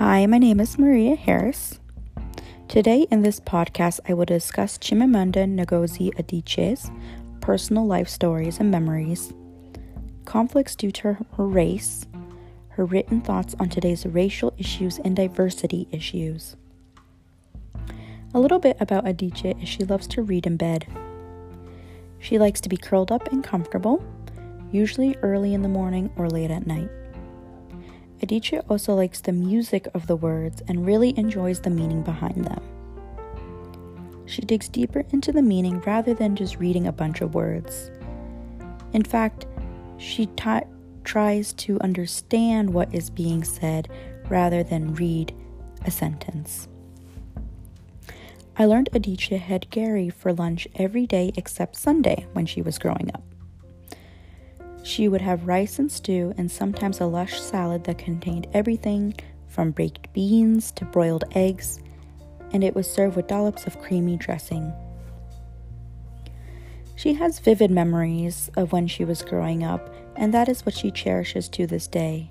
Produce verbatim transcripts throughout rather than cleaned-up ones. Hi, my name is Maria Harris. Today in this podcast, I will discuss Chimamanda Ngozi Adichie's personal life stories and memories, conflicts due to her race, her written thoughts on today's racial issues and diversity issues. A little bit about Adichie is she loves to read in bed. She likes to be curled up and comfortable, usually early in the morning or late at night. Adichie also likes the music of the words and really enjoys the meaning behind them. She digs deeper into the meaning rather than just reading a bunch of words. In fact, she t- tries to understand what is being said rather than read a sentence. I learned Adichie had Gary for lunch every day except Sunday when she was growing up. She would have rice and stew and sometimes a lush salad that contained everything from baked beans to broiled eggs, and it was served with dollops of creamy dressing. She has vivid memories of when she was growing up, and that is what she cherishes to this day.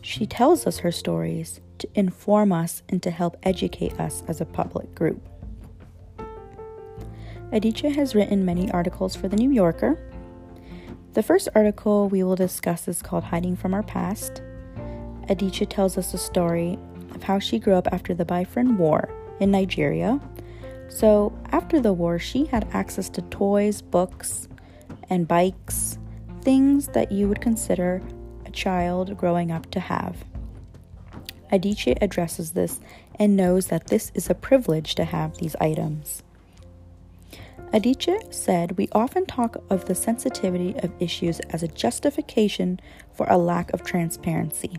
She tells us her stories to inform us and to help educate us as a public group. Adichie has written many articles for The New Yorker. The first article we will discuss is called Hiding from Our Past. Adichie tells us a story of how she grew up after the Biafran War in Nigeria. So after the war, she had access to toys, books, and bikes, things that you would consider a child growing up to have. Adichie addresses this and knows that this is a privilege to have these items. Adichie said, "We often talk of the sensitivity of issues as a justification for a lack of transparency."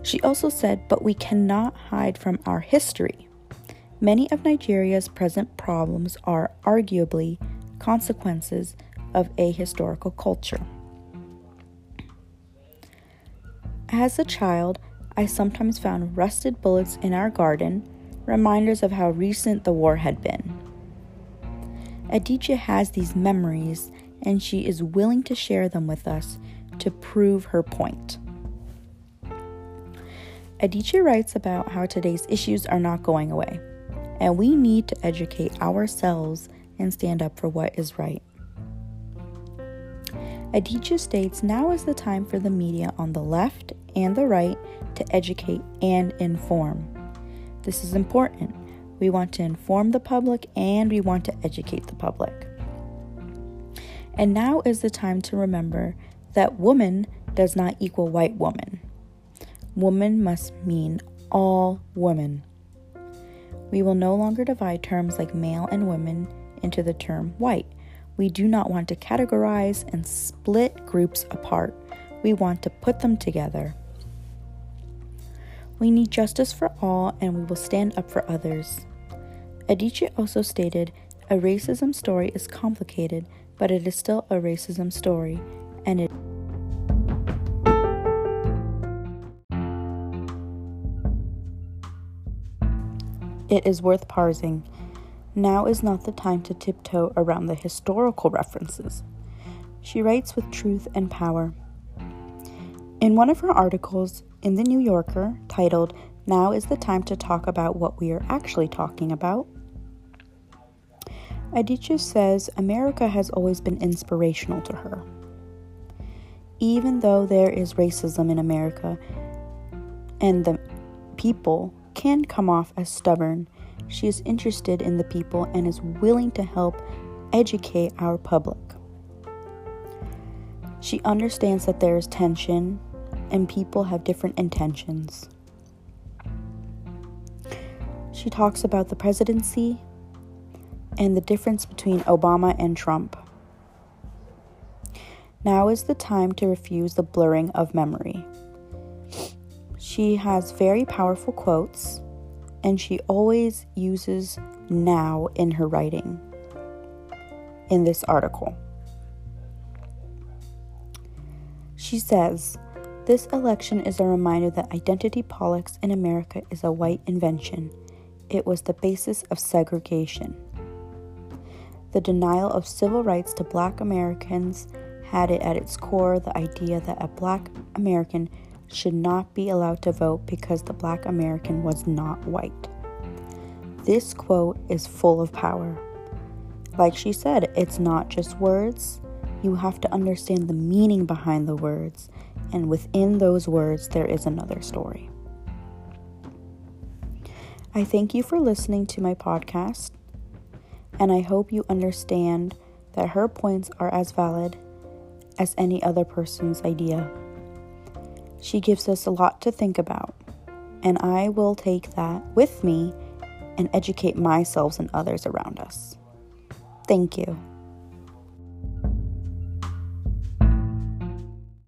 She also said, "But we cannot hide from our history. Many of Nigeria's present problems are arguably consequences of a historical culture. As a child, I sometimes found rusted bullets in our garden, reminders of how recent the war had been." Adichie has these memories, and she is willing to share them with us to prove her point. Adichie writes about how today's issues are not going away, and we need to educate ourselves and stand up for what is right. Adichie states, "Now is the time for the media on the left and the right to educate and inform. This is important. We want to inform the public and we want to educate the public. And now is the time to remember that woman does not equal white woman. Woman must mean all women. We will no longer divide terms like male and women into the term white. We do not want to categorize and split groups apart. We want to put them together. We need justice for all, and we will stand up for others." Adichie also stated, "A racism story is complicated, but it is still a racism story, and it." It is worth pausing. Now is not the time to tiptoe around the historical references. She writes with truth and power. In one of her articles in The New Yorker, titled, "Now is the Time to Talk About What We Are Actually Talking About," Adichie says America has always been inspirational to her. Even though there is racism in America and the people can come off as stubborn, she is interested in the people and is willing to help educate our public. She understands that there is tension, and people have different intentions. She talks about the presidency and the difference between Obama and Trump. Now is the time to refuse the blurring of memory. She has very powerful quotes, and she always uses now in her writing in this article. She says, "This election is a reminder that identity politics in America is a white invention. It was the basis of segregation. The denial of civil rights to black Americans had it at its core the idea that a black American should not be allowed to vote because the Black American was not white. This quote is full of power. Like she said, it's not just words. You have to understand the meaning behind the words, and within those words, there is another story. I thank you for listening to my podcast, and I hope you understand that her points are as valid as any other person's idea. She gives us a lot to think about, and I will take that with me and educate myself and others around us. Thank you.